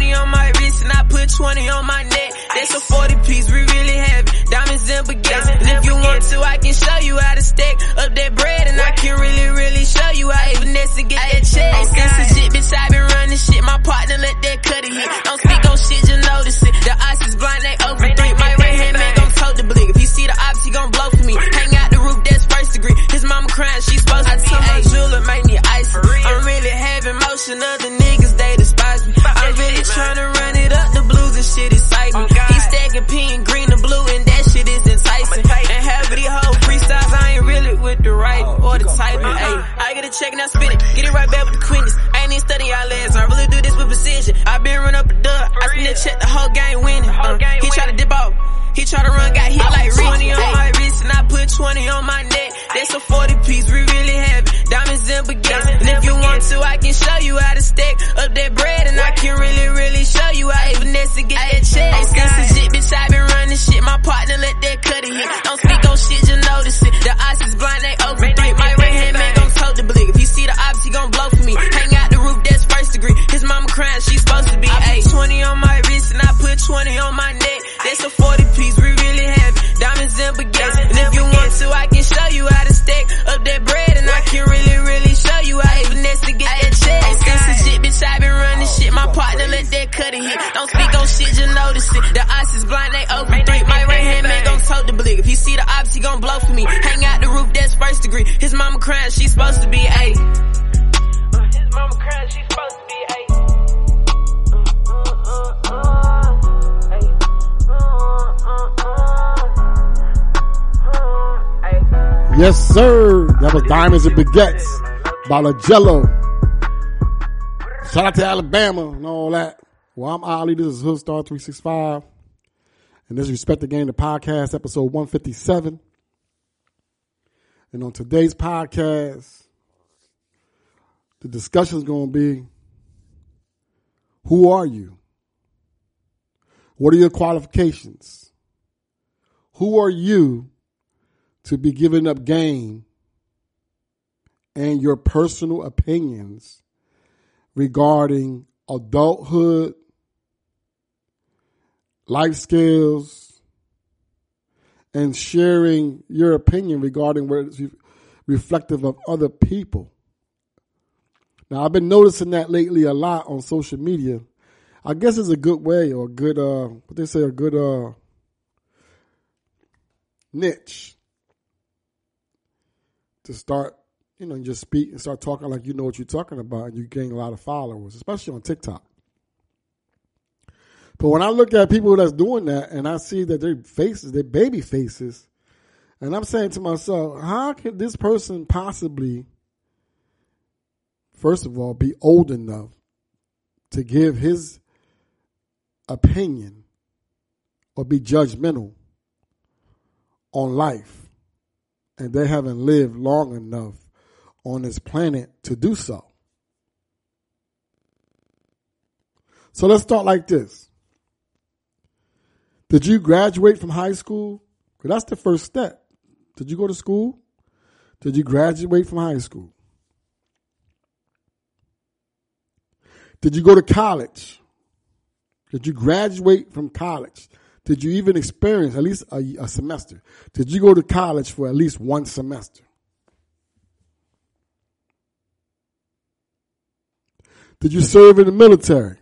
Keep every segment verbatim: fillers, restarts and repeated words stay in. twenty on my wrist and I put twenty on my neck. That's a forty piece, we really heavy. Diamonds and baguettes. And if you want to, I can show you how to stack up that bread. And I can really, really show you how to finesse and get that check. On some shit, bitch, I been running shit. My partner let that cut it hit. Don't speak on shit, just notice it. The ox is blind, they over three. My right hand man gon' tote the blick. If he see the ox, he gon' blow for me. Hang out the roof, that's first degree. His mama crying, she supposed to be. I told my jeweler, make me icy. I'm really having motion, other niggas, they despise me. I'm really trying to run it up, the blues and shit excite me. He's stacking pink, green, and blue, and that shit is enticing. And half of these whole freestyles, I ain't really with the right or the type. I get a check and I spit it, get it right back with the quickness. I ain't even study y'all ass, I really do this with precision. I been run up a dub, I spin that check, the whole game winning. Uh, he try to dip off, he try to run, got hit like twenty on my wrist and I put twenty on my neck. That's a forty piece, we really have it. Diamonds and baguettes. And if you want to, I can show you how to stack up that bread. And I can really, really show you how to finesse and get that check. On some shit, bitch, I been running shit. My partner let that cut it hit. Don't speak on shit, just notice it. The ox is blind, they over three. My right hand man gon' tote the blick. If he see the ops, he gon' blow for me. Hang out the roof, that's first degree. His mama crying, she supposed to be. I put twenty on my wrist and I put twenty on my neck. That's a forty piece, we really have it. Diamonds and baguettes. And if you want to, I can show you how to stack up that bread. And I can really, really show you how to finesse to get that check. On some shit, bitch, I been running shit. My partner let that cut it hit. Don't speak on shit, just notice it. The ox is blind, they over three. My right hand man gon' tote the blick. If he see the ops, he gon' blow for me. Hang out the roof, that's first degree. His mama crying, she supposed to be eight. His mama crying, she supposed to be eight. Yes, sir. That was Diamonds and Baguettes by LaJello. Shout out to Alabama and all that. Well, I'm Ali. This is Hoodstar three sixty-five. And this is Respect the Game, the podcast, episode one fifty-seven. And on today's podcast, the discussion is going to be, who are you? What are your qualifications? Who are you to be giving up game and your personal opinions regarding adulthood, life skills, and sharing your opinion regarding where it's reflective of other people? Now, I've been noticing that lately a lot on social media. I guess it's a good way or a good, uh, what they say, a good uh, niche. To start, you know, just speak and start talking like you know what you're talking about, and you gain a lot of followers, especially on TikTok. But when I look at people that's doing that, and I see that their faces, their baby faces, and I'm saying to myself, how can this person possibly, first of all, be old enough to give his opinion or be judgmental on life? And they haven't lived long enough on this planet to do so. So let's start like this. Did you graduate from high school? Because that's the first step. Did you go to school? Did you graduate from high school? Did you go to college? Did you graduate from college? Did you even experience at least a, a semester? Did you go to college for at least one semester? Did you serve in the military?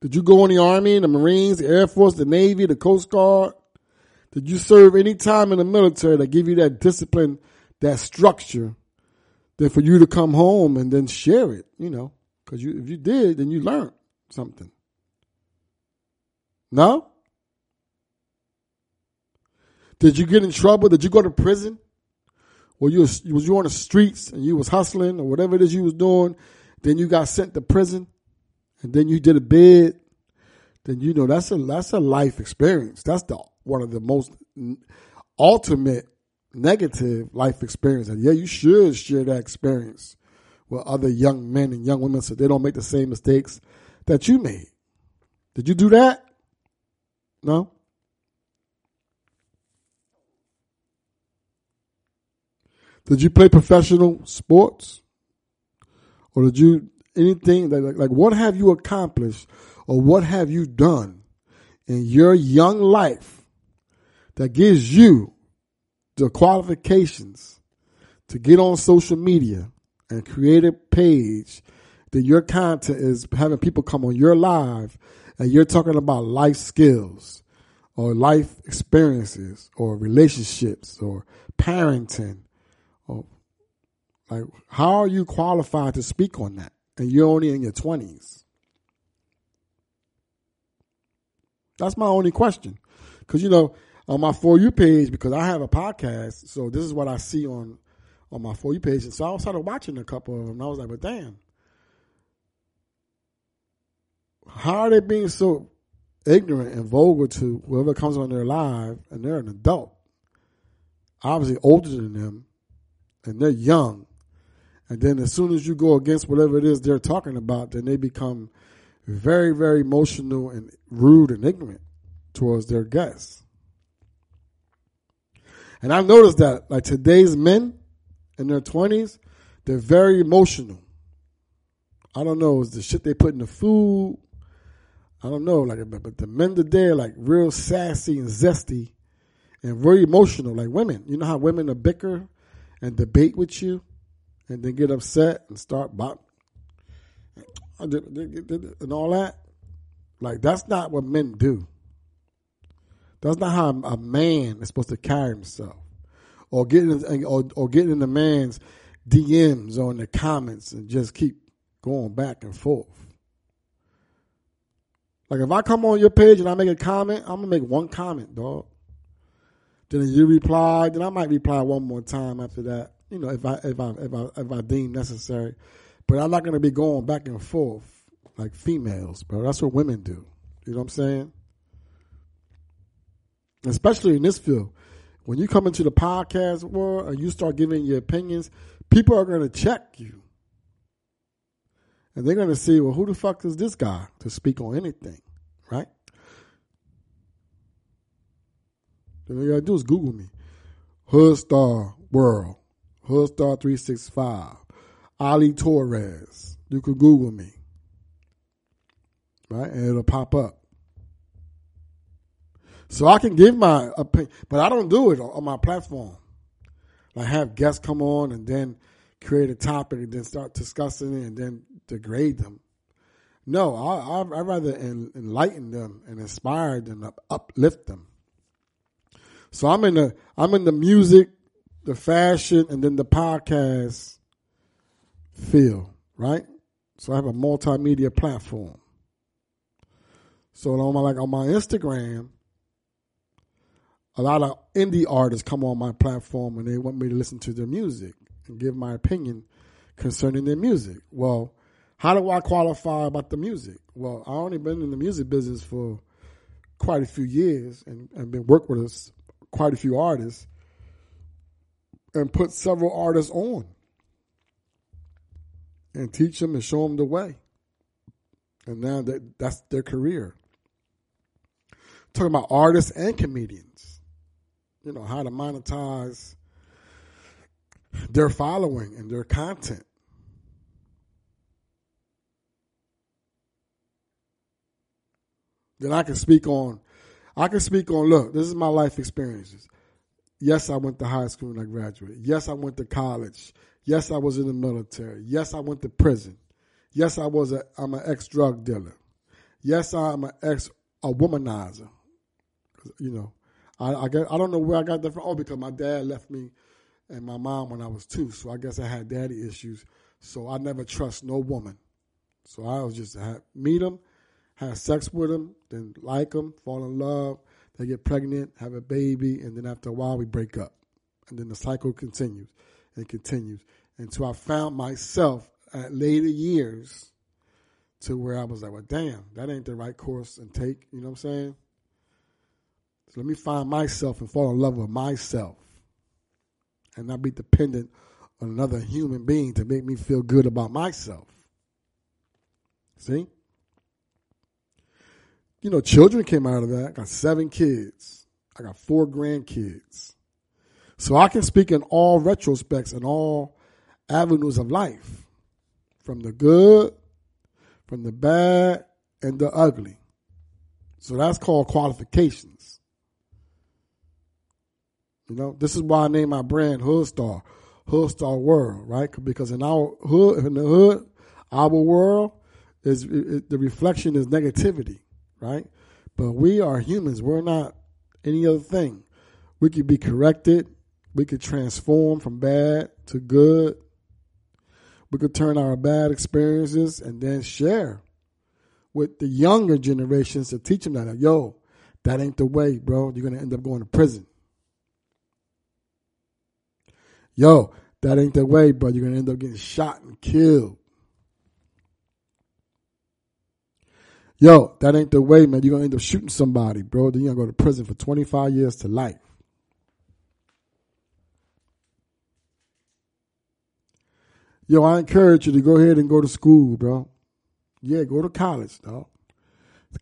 Did you go in the Army, the Marines, the Air Force, the Navy, the Coast Guard? Did you serve any time in the military that give you that discipline, that structure, that for you to come home and then share it, you know? Because you, if you did, then you learned something. No? Did you get in trouble? Did you go to prison? Were you, was you on the streets and you was hustling or whatever it is you was doing? Then you got sent to prison and then you did a bid. Then, you know, that's a, that's a life experience. That's the, one of the most ultimate negative life experience. And yeah, you should share that experience with other young men and young women so they don't make the same mistakes that you made. Did you do that? No? Did you play professional sports? Or did you anything like, like, like what have you accomplished or what have you done in your young life that gives you the qualifications to get on social media and create a page that your content is having people come on your live and you're talking about life skills or life experiences or relationships or parenting. Or like, how are you qualified to speak on that? And you're only in your twenties. That's my only question. Because, you know, on my For You page, because I have a podcast, so this is what I see on, on my For You page. And so I started watching a couple of them, and I was like, but damn, how are they being so ignorant and vulgar to whoever comes on their live, and they're an adult, obviously older than them, and they're young. And then as soon as you go against whatever it is they're talking about, then they become very, very emotional and rude and ignorant towards their guests. And I've noticed that, like, today's men in their twenties, they're very emotional. I don't know, is the shit they put in the food? I don't know, like, but the men today are like real sassy and zesty and very emotional, like women. You know how women are bicker and debate with you and then get upset and start bop and all that? Like, that's not what men do. That's not how a man is supposed to carry himself or get in, or, or get in the man's D Ms or in the comments and just keep going back and forth. Like, if I come on your page and I make a comment, I'm going to make one comment, dog. Then you reply, then I might reply one more time after that, you know, if I if I, if I, if I deem necessary. But I'm not going to be going back and forth like females, bro. That's what women do. You know what I'm saying? Especially in this field. When you come into the podcast world and you start giving your opinions, people are going to check you. And they're going to see, well, who the fuck is this guy to speak on anything, right? Then all you got to do is Google me. Hoodstar World. Hoodstar three sixty-five. Ali Torres. You could Google me. Right? And it'll pop up. So I can give my opinion, but I don't do it on my platform. Like, have guests come on and then create a topic and then start discussing it and then degrade them. No, I, I, I'd rather en, enlighten them and inspire them, up, uplift them. So I'm in the I'm in the music, the fashion, and then the podcast field, right? So I have a multimedia platform. So on my like on my Instagram, a lot of indie artists come on my platform and they want me to listen to their music and give my opinion concerning their music. Well, how do I qualify about the music? Well, I've only been in the music business for quite a few years and, and been working with us, quite a few artists and put several artists on and teach them and show them the way. And now that that's their career. I'm talking about artists and comedians, you know, how to monetize their following and their content. Then I can speak on, I can speak on, look, this is my life experiences. Yes, I went to high school and I graduated. Yes, I went to college. Yes, I was in the military. Yes, I went to prison. Yes, I was a, I'm an ex-drug dealer. Yes, I'm an ex, a womanizer. You know, I, I, got, I don't know where I got that from. Oh, because my dad left me and my mom when I was two. So I guess I had daddy issues. So I never trust no woman. So I was just, I meet them, have sex with them, then like them, fall in love, they get pregnant, have a baby, and then after a while we break up. And then the cycle continues and continues until I found myself at later years to where I was like, well, damn, that ain't the right course and take, you know what I'm saying? So let me find myself and fall in love with myself and not be dependent on another human being to make me feel good about myself. See? You know, children came out of that. I got seven kids. I got four grandkids. So I can speak in all retrospects and all avenues of life, from the good from the bad and the ugly. So that's called qualifications. You know, this is why I named my brand Hoodstar, Hoodstar World, right? Because in our hood, in the hood, our world is it, the reflection is negativity, right? But we are humans. We're not any other thing. We could be corrected. We could transform from bad to good. We could turn our bad experiences and then share with the younger generations to teach them that, like, yo, that ain't the way, bro. You're going to end up going to prison. Yo, that ain't the way, bro. You're going to end up getting shot and killed. Yo, that ain't the way, man. You're going to end up shooting somebody, bro. Then you're going to go to prison for twenty-five years to life. Yo, I encourage you to go ahead and go to school, bro. Yeah, go to college, dog.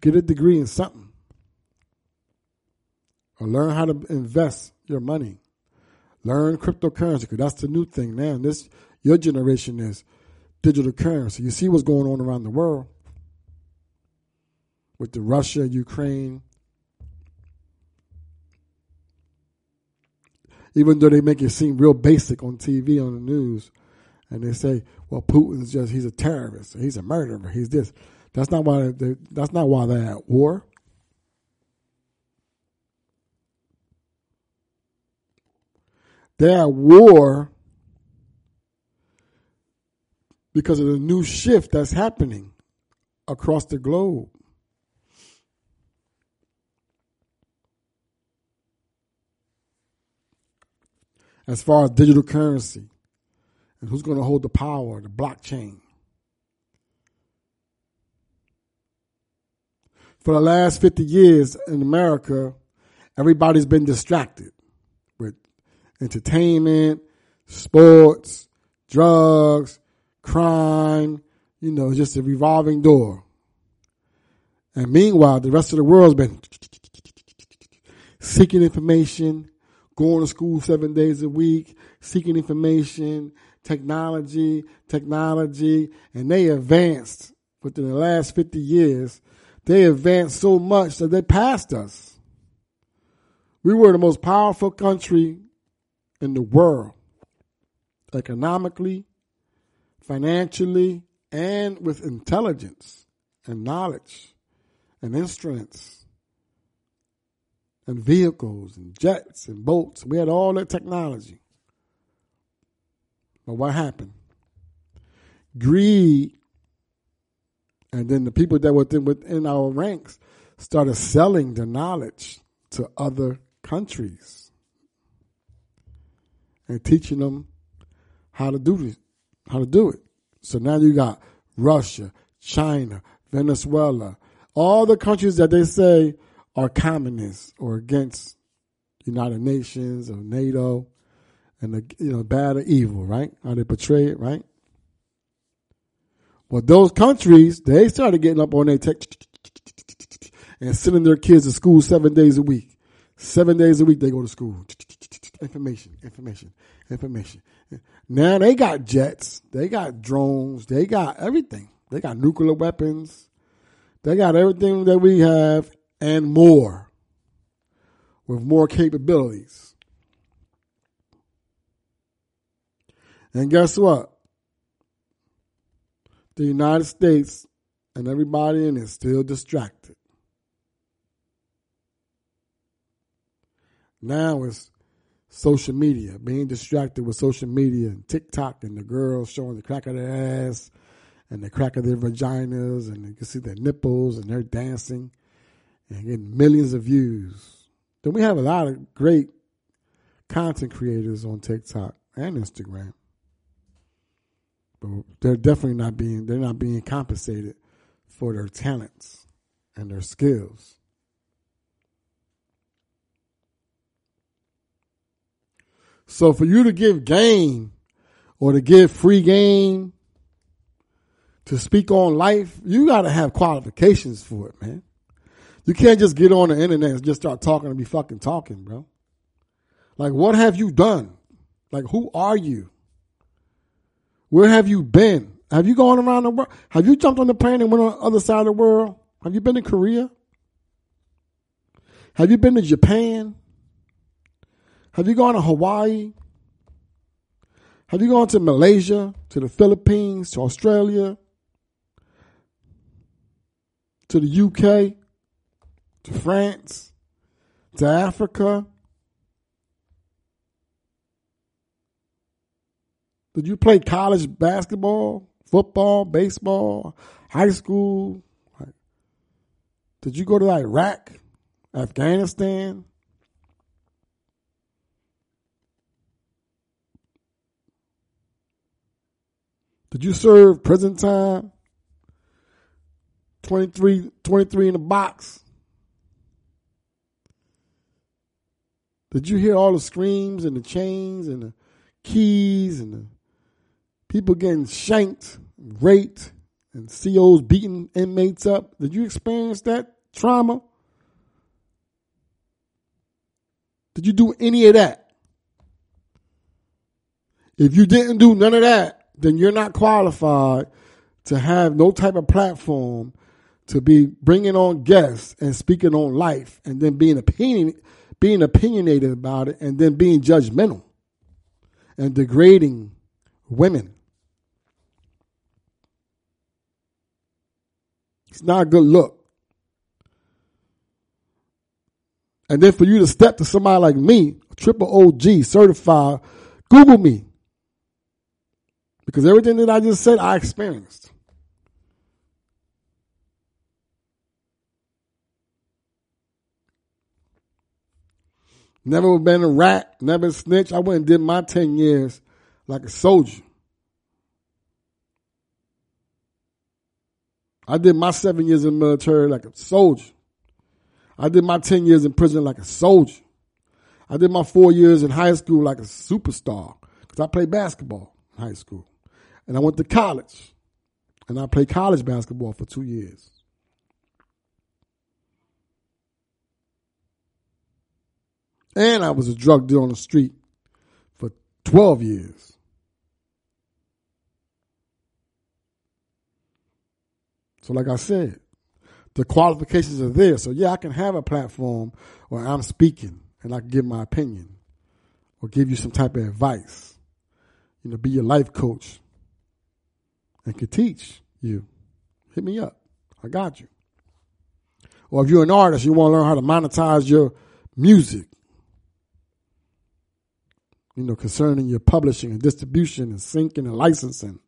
Get a degree in something. Or learn how to invest your money. Learn cryptocurrency, because that's the new thing now. This, your generation is digital currency. You see what's going on around the world with the Russia, Ukraine. Even though they make it seem real basic on T V, on the news, and they say, well, Putin's just, he's a terrorist, he's a murderer, he's this. That's not why they, that's not why they're at war. They're at war because of the new shift that's happening across the globe. As far as digital currency and who's going to hold the power, the blockchain. For the last fifty years in America, everybody's been distracted with entertainment, sports, drugs, crime, you know, just a revolving door. And meanwhile, the rest of the world's been seeking information, going to school seven days a week, seeking information, technology, technology, and they advanced within the last fifty years. They advanced so much that they passed us. We were the most powerful country in the world, economically, financially, and with intelligence and knowledge and instruments and vehicles and jets and boats. We had all that technology. But what happened? Greed, and then the people that were within, within our ranks started selling the knowledge to other countries and teaching them how to do this, how to do it. So now you got Russia, China, Venezuela, all the countries that they say are communists or against United Nations or NATO and the, you know, bad or evil, right? How they portray it, right? Well, those countries, they started getting up on their tech and sending their kids to school seven days a week. Seven days a week they go to school. Information, information, information. Now they got jets, they got drones, they got everything. They got nuclear weapons. They got everything that we have and more, with more capabilities. And guess what? The United States and everybody in it is still distracted. Now it's social media, being distracted with social media and TikTok and the girls showing the crack of their ass and the crack of their vaginas, and you can see their nipples and they're dancing and getting millions of views. Then we have a lot of great content creators on TikTok and Instagram, but they're definitely not being they're not being compensated for their talents and their skills. So for you to give game or to give free game to speak on life, you got to have qualifications for it, man. You can't just get on the internet and just start talking and be fucking talking, bro. Like, what have you done? Like, who are you? Where have you been? Have you gone around the world? Have you jumped on the plane and went on the other side of the world? Have you been to Korea? Have you been to Japan? Have you gone to Hawaii? Have you gone to Malaysia, to the Philippines, to Australia, to the U K, to France, to Africa? Did you play college basketball, football, baseball, high school? Did you go to Iraq, Afghanistan? Did you serve prison time? twenty-three, twenty-three in the box? Did you hear all the screams and the chains and the keys and the people getting shanked, raped, and C Os beating inmates up? Did you experience that trauma? Did you do any of that? If you didn't do none of that, then you're not qualified to have no type of platform to be bringing on guests and speaking on life and then being opinion, being opinionated about it and then being judgmental and degrading women. It's not a good look. And then for you to step to somebody like me, triple O G certified, Google me. Because everything that I just said, I experienced. Never been a rat, never snitch. I went and did my ten years like a soldier. I did my seven years in the military like a soldier. I did my ten years in prison like a soldier. I did my four years in high school like a superstar because I played basketball in high school. And I went to college, and I played college basketball for two years. And I was a drug dealer on the street for twelve years. So like I said, the qualifications are there. So yeah, I can have a platform where I'm speaking and I can give my opinion or give you some type of advice. You know, be your life coach and can teach you. Hit me up. I got you. Or if you're an artist, you want to learn how to monetize your music. You know, concerning your publishing and distribution and syncing and licensing.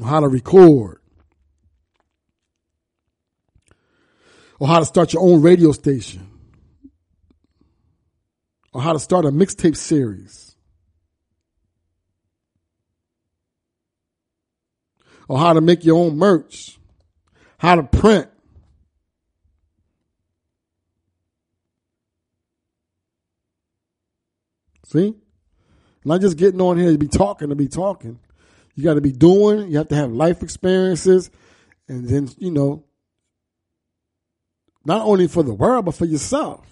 Or how to record. Or how to start your own radio station. Or how to start a mixtape series. Or how to make your own merch. How to print. See? Not just getting on here to be talking to be talking. You got to be doing. You have to have life experiences. And then, you know, not only for the world, but for yourself.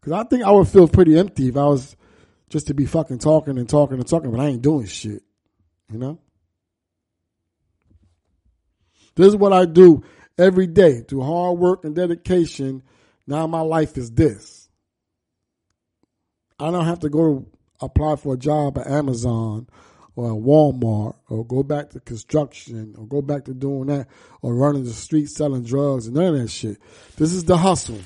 Because I think I would feel pretty empty if I was just to be fucking talking and talking and talking, but I ain't doing shit. You know? This is what I do every day through hard work and dedication. Now my life is this. I don't have to go apply for a job at Amazon or at Walmart or go back to construction or go back to doing that or running the street selling drugs and none of that shit. This is the hustle.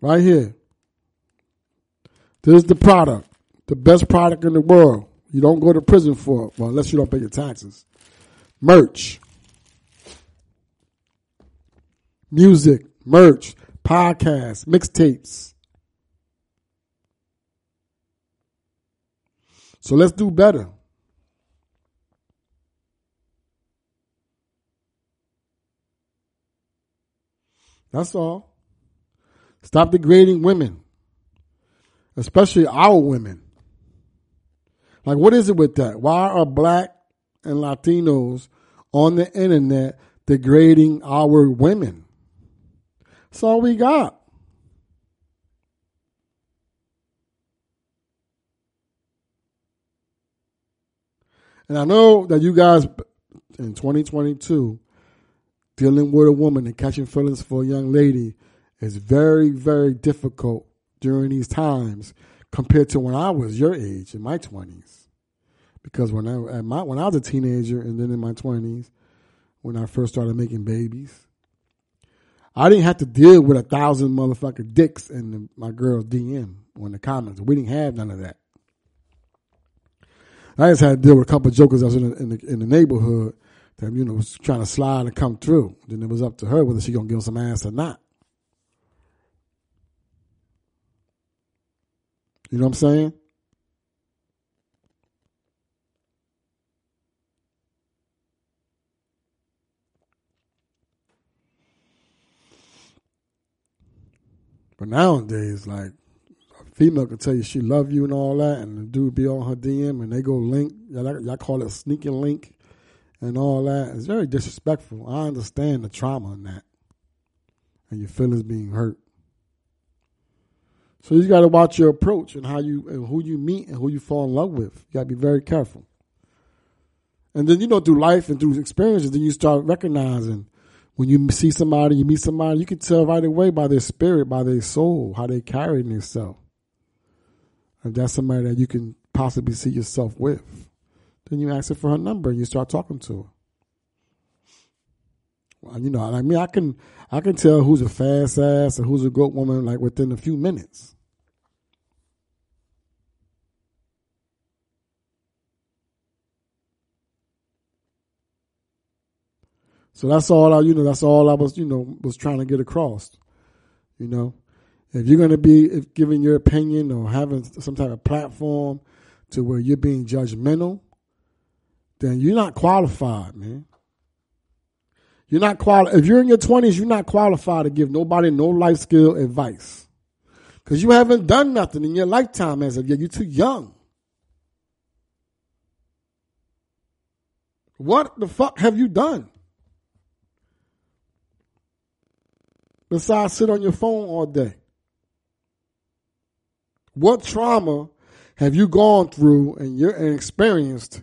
Right here. This is the product. The best product in the world. You don't go to prison for it. Well, unless you don't pay your taxes. Merch. Music, merch, podcasts, mixtapes. So let's do better. That's all. Stop degrading women. Especially our women. Like, what is it with that? Why are black and Latinos on the internet degrading our women? That's all we got. And I know that you guys in twenty twenty-two, dealing with a woman and catching feelings for a young lady is very, very difficult during these times compared to when I was your age in my twenties. Because when I, at my, when I was a teenager and then in my twenties, when I first started making babies, I didn't have to deal with a thousand motherfucking dicks in the, my girl's D M or in the comments. We didn't have none of that. I just had to deal with a couple of jokers that was in the, in the, in the neighborhood that, you know, was trying to slide and come through. Then it was up to her whether she going to give some ass or not. You know what I'm saying? But nowadays, like, a female can tell you she love you and all that, and the dude be on her D M, and they go link. Y'all, y'all call it sneaking link and all that. It's very disrespectful. I understand the trauma in that and your feelings being hurt. So you got to watch your approach and how you and who you meet and who you fall in love with. You got to be very careful. And then, you know, through life and through experiences, then you start recognizing when you see somebody, you meet somebody, you can tell right away by their spirit, by their soul, how they carry themselves. If that's somebody that you can possibly see yourself with, then you ask her for her number and you start talking to her. Well, you know, I mean, I can I can tell who's a fast ass and who's a good woman like within a few minutes. So that's all I, you know, that's all I was, you know, was trying to get across. You know, if you're going to be if giving your opinion or having some type of platform to where you're being judgmental, then you're not qualified, man. You're not qualified. If you're in your twenties, you're not qualified to give nobody no life skill advice because you haven't done nothing in your lifetime as of yet. You're too young. What the fuck have you done? Besides sit on your phone all day. What trauma have you gone through and you're and experienced,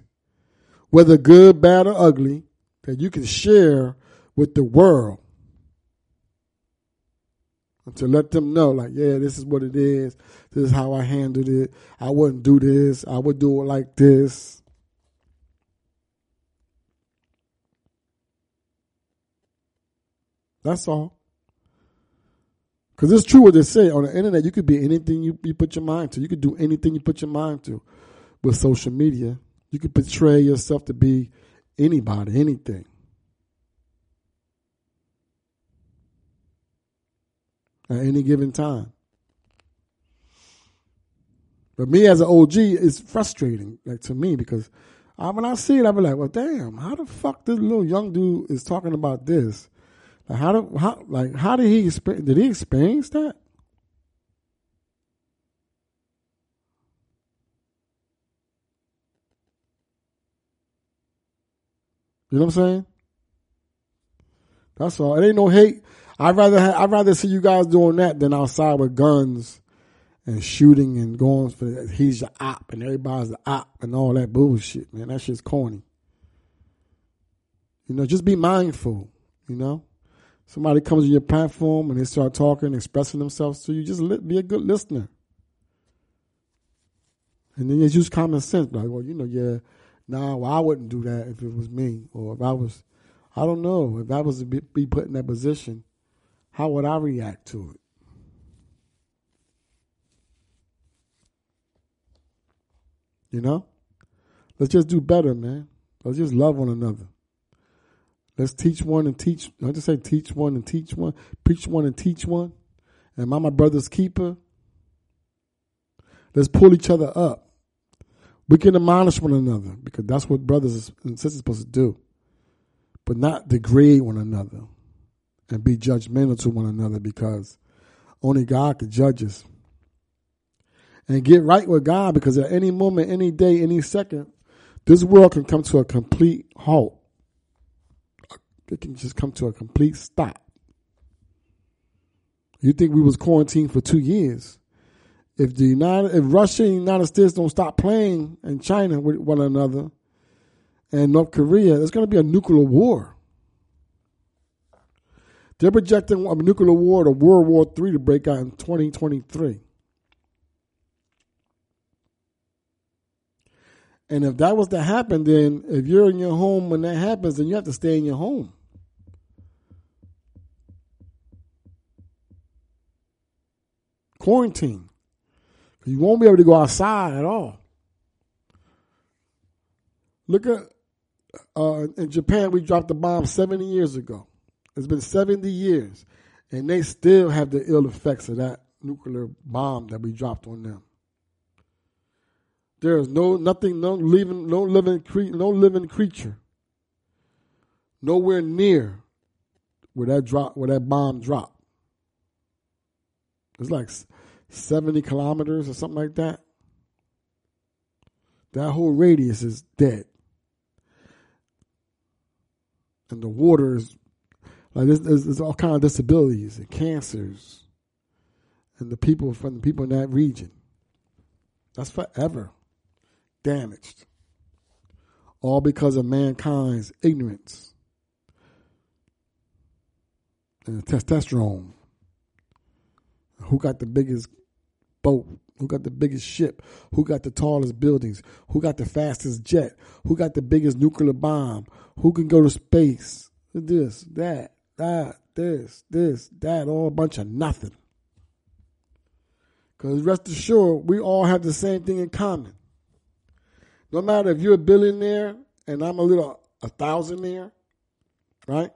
whether good, bad, or ugly, that you can share with the world? And to let them know, like, yeah, this is what it is. This is how I handled it. I wouldn't do this. I would do it like this. That's all. Because it's true what they say. On the internet, you could be anything you, you put your mind to. You could do anything you put your mind to. With social media, you could portray yourself to be anybody, anything. At any given time. But me as an O G, it's frustrating, like, to me, because I, when I see it, I be like, well, damn, how the fuck this little young dude is talking about this? Like how, do, how, like, how did he experience, did he experience that? You know what I'm saying? That's all. It ain't no hate. I'd rather, ha- I'd rather see you guys doing that than outside with guns and shooting and going for, he's the op and everybody's the op and all that bullshit, man. That shit's corny. You know, just be mindful, you know? Somebody comes to your platform and they start talking, expressing themselves to you. Just li- be a good listener. And then just use common sense. Like, well, you know, yeah, nah, well, I wouldn't do that if it was me. Or if I was, I don't know, if I was to be, be put in that position, how would I react to it? You know? Let's just do better, man. Let's just love one another. Let's teach one and teach. I just say teach one and teach one. Preach one and teach one. Am I my brother's keeper? Let's pull each other up. We can admonish one another because that's what brothers and sisters are supposed to do. But not degrade one another and be judgmental to one another because only God can judge us. And get right with God because at any moment, any day, any second, this world can come to a complete halt. It can just come to a complete stop. You think we was quarantined for two years? If the United, if Russia and the United States don't stop playing and China with one another, and North Korea, there's going to be a nuclear war. They're projecting a nuclear war to World War Three to break out in twenty twenty-three. And if that was to happen, then if you're in your home when that happens, then you have to stay in your home. Quarantine. You won't be able to go outside at all. Look at, uh, in Japan, we dropped the bomb seventy years ago. It's been seventy years, and they still have the ill effects of that nuclear bomb that we dropped on them. There is no nothing, no living, no living, no living creature nowhere near where that drop, where that bomb dropped. It's like seventy kilometers or something like that. That whole radius is dead, and the water is. Like there's, there's all kinds of disabilities and cancers, and the people from the people in that region. That's forever damaged, all because of mankind's ignorance and the testosterone. Who got the biggest boat? Who got the biggest ship? Who got the tallest buildings? Who got the fastest jet? Who got the biggest nuclear bomb? Who can go to space? This, that. That, this, this, that, all a bunch of nothing. Because rest assured, we all have the same thing in common. No matter if you're a billionaire and I'm a little a thousandaire, right?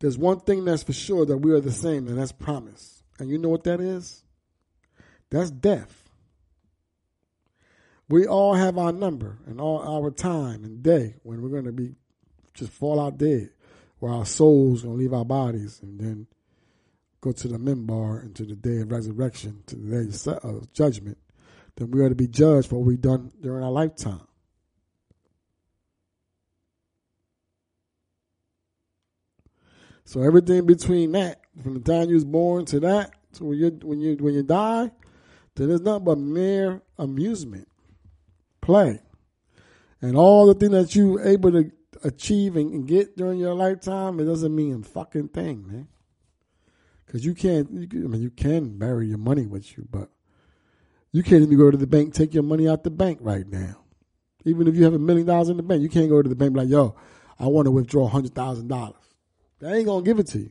There's one thing that's for sure that we are the same, and that's promise. And you know what that is? That's death. We all have our number and all our time and day when we're going to be just fall out dead. Where our souls gonna leave our bodies and then go to the minbar and to the day of resurrection, to the day of judgment, then we are to be judged for what we've done during our lifetime. So everything between that, from the time you was born to that, to when you when you when you die, then it's nothing but mere amusement, play, and all the things that you able to achieve and get during your lifetime, it doesn't mean a fucking thing, man. Because you can't, you can, I mean, you can bury your money with you, but you can't even go to the bank, take your money out the bank right now. Even if you have a million dollars in the bank, you can't go to the bank like, yo, I want to withdraw one hundred thousand dollars. They ain't going to give it to you.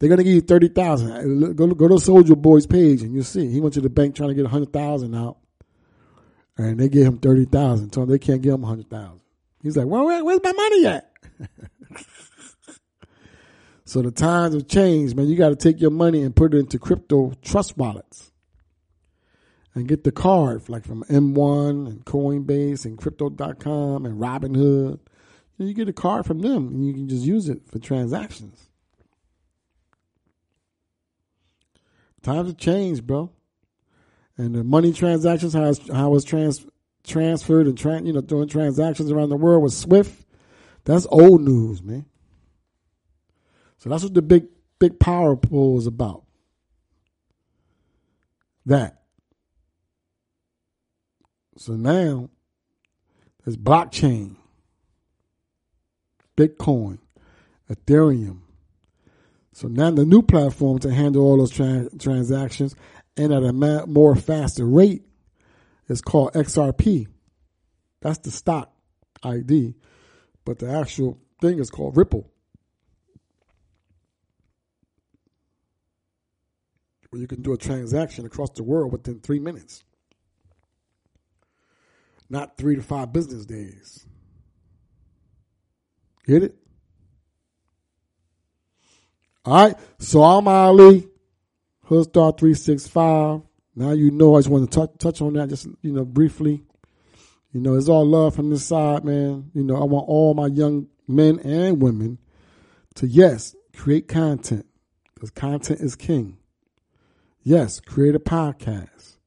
They're going to give you thirty thousand dollars. Go, go to Soldier Boy's page and you'll see. He went to the bank trying to get one hundred thousand dollars out, and they gave him thirty thousand dollars. So they can't give him one hundred thousand dollars. He's like, well, where, where's my money at? So the times have changed, man. You got to take your money and put it into crypto trust wallets and get the card like from M one and Coinbase and Crypto dot com and Robinhood. You get a card from them and you can just use it for transactions. Times have changed, bro. And the money transactions, how it's, how it's trans. transferred and tra- you know doing transactions around the world with Swift, that's old news, man. So that's what the big big power pool is about. That. So now there's blockchain, Bitcoin, Ethereum. So now the new platform to handle all those tra- transactions and at a ma- more faster rate. It's called X R P. That's the stock I D. But the actual thing is called Ripple. Where you can do a transaction across the world within three minutes. Not three to five business days. Get it? All right. So I'm Ali, Hoodstar three sixty-five. Now you know, I just want to touch, touch on that just, you know, briefly. You know, it's all love from this side, man. You know, I want all my young men and women to, yes, create content because content is king. Yes, create a podcast.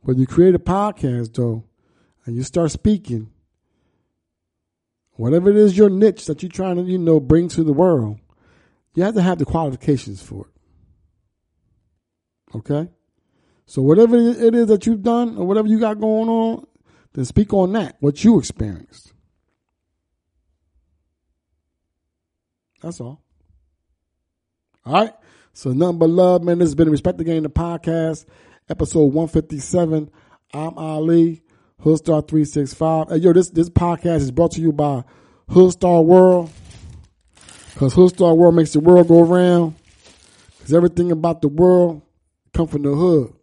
When you create a podcast, though, and you start speaking, whatever it is your niche that you're trying to, you know, bring to the world, you have to have the qualifications for it. Okay? So whatever it is that you've done or whatever you got going on, then speak on that, what you experienced. That's all. All right. So nothing but love, man. This has been Respect the Game, the podcast, episode one fifty-seven. I'm Ali, Hoodstar three sixty-five. Hey, yo, this, this podcast is brought to you by Hoodstar World, because Hoodstar World makes the world go round, because everything about the world comes from the hood.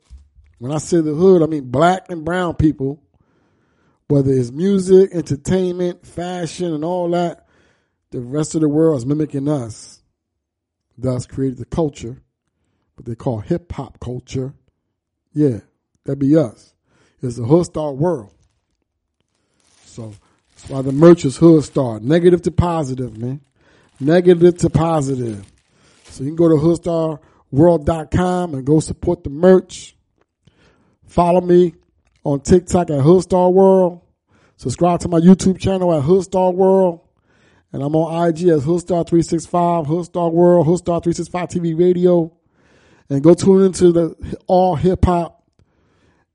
When I say the hood, I mean black and brown people, whether it's music, entertainment, fashion, and all that. The rest of the world is mimicking us. Thus created the culture, what they call hip hop culture. Yeah, that'd be us. It's the Hoodstar World. So that's why the merch is Hoodstar. Negative to positive, man. Negative to positive. So you can go to hoodstar world dot com and go support the merch. Follow me on TikTok at Hoodstar World. Subscribe to my YouTube channel at Hoodstar World. And I'm on I G as Hoodstar three sixty-five, Hoodstar World, Hoodstar three sixty-five T V Radio. And go tune into the all hip-hop,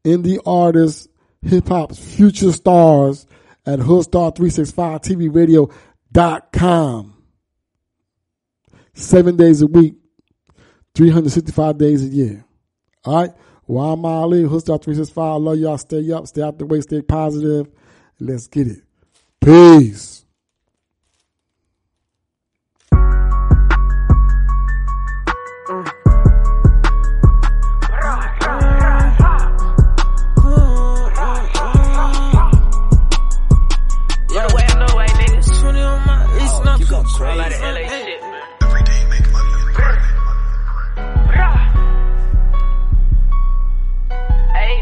indie artists, hip-hop's future stars at Hoodstar three sixty-five T V radio dot com. Seven days a week, three hundred sixty-five days a year. All right? Well, I'm Ali, Hoodstar three sixty-five. Love y'all. Stay up, stay out the way, stay positive. Let's get it. Peace. I like the L A shit, man. Every day make money in private. Hey.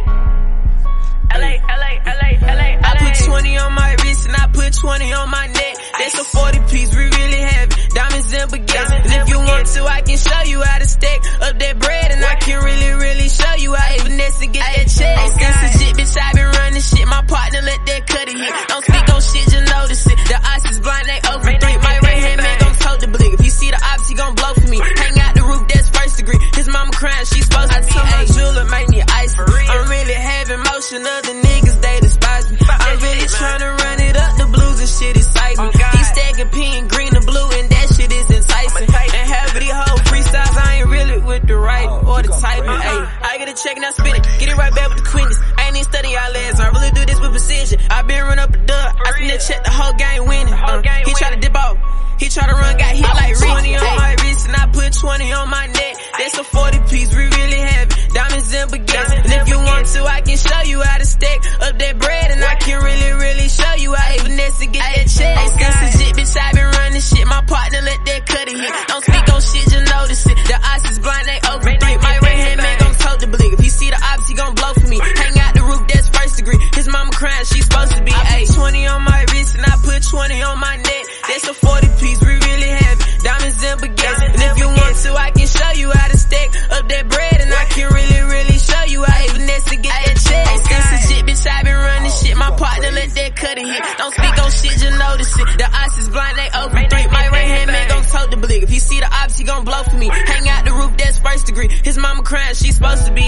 L A, L A, L A, L A, L A. I put twenty on my wrist and I put twenty on my neck. That's a forty piece, we really have it. Diamonds and baguettes. And if you want to, I can show you how to stack up that bread. And I can really, really show you how to finesse and get that check. On some shit, bitch, I been running shit. My partner let that cut it hit. Don't speak on shit, just notice it. The eyes is blind, they over three. My right hand man gon' tote the blick. If you see the ops, he gon' blow for me. Hang out the roof, that's first degree. His mama crying, she's supposed to be. I told my jeweler, make me ice. I'm really having motion, other niggas, they despise me. I'm really trying to run it up, the blues and shit excite me. These stacking pink, green and blue, and that shit is enticing. And half of these whole freestyles, I ain't really with the right oh, or the type. Ayy, I get a check and I spin it, get it right back with the quickness. I ain't even studying y'all ass, I really do this with precision. I been run up a dub, I spin the check, the whole game winning. Uh, he try to dip off, he try to run, got hit like twenty on my wrist, and I put twenty on my neck. That's a forty piece, we really have it. Diamonds and baguettes. And if you want to, I can show you how to stack up that bread. And I can really, really show you how to finesse and get that check. On some shit, bitch, I been running shit. My partner let that cut it hit. Don't speak on shit, just notice it. The eyes is blind, they over three. My right hand man gon' tote the blick. If he see the ops, he gon' blow for me. Hang out the roof, that's first degree. His mama crying, she's supposed to be. I put twenty on my wrist and I put twenty on my neck. That's a forty piece, we really have it. Diamonds and baguettes. And if you want to, I can show you how to stack up that bread. And I can really, really show you how to finesse to get that check. On some shit, bitch, I been running shit. My partner let that cut it hit. Don't speak on shit, just notice it. The eyes is blind, they over three. My right hand man gon' tote the blick. If he see the ops, he gon' blow for me. Hang out the roof, that's first degree. His mama crying, she's supposed to be.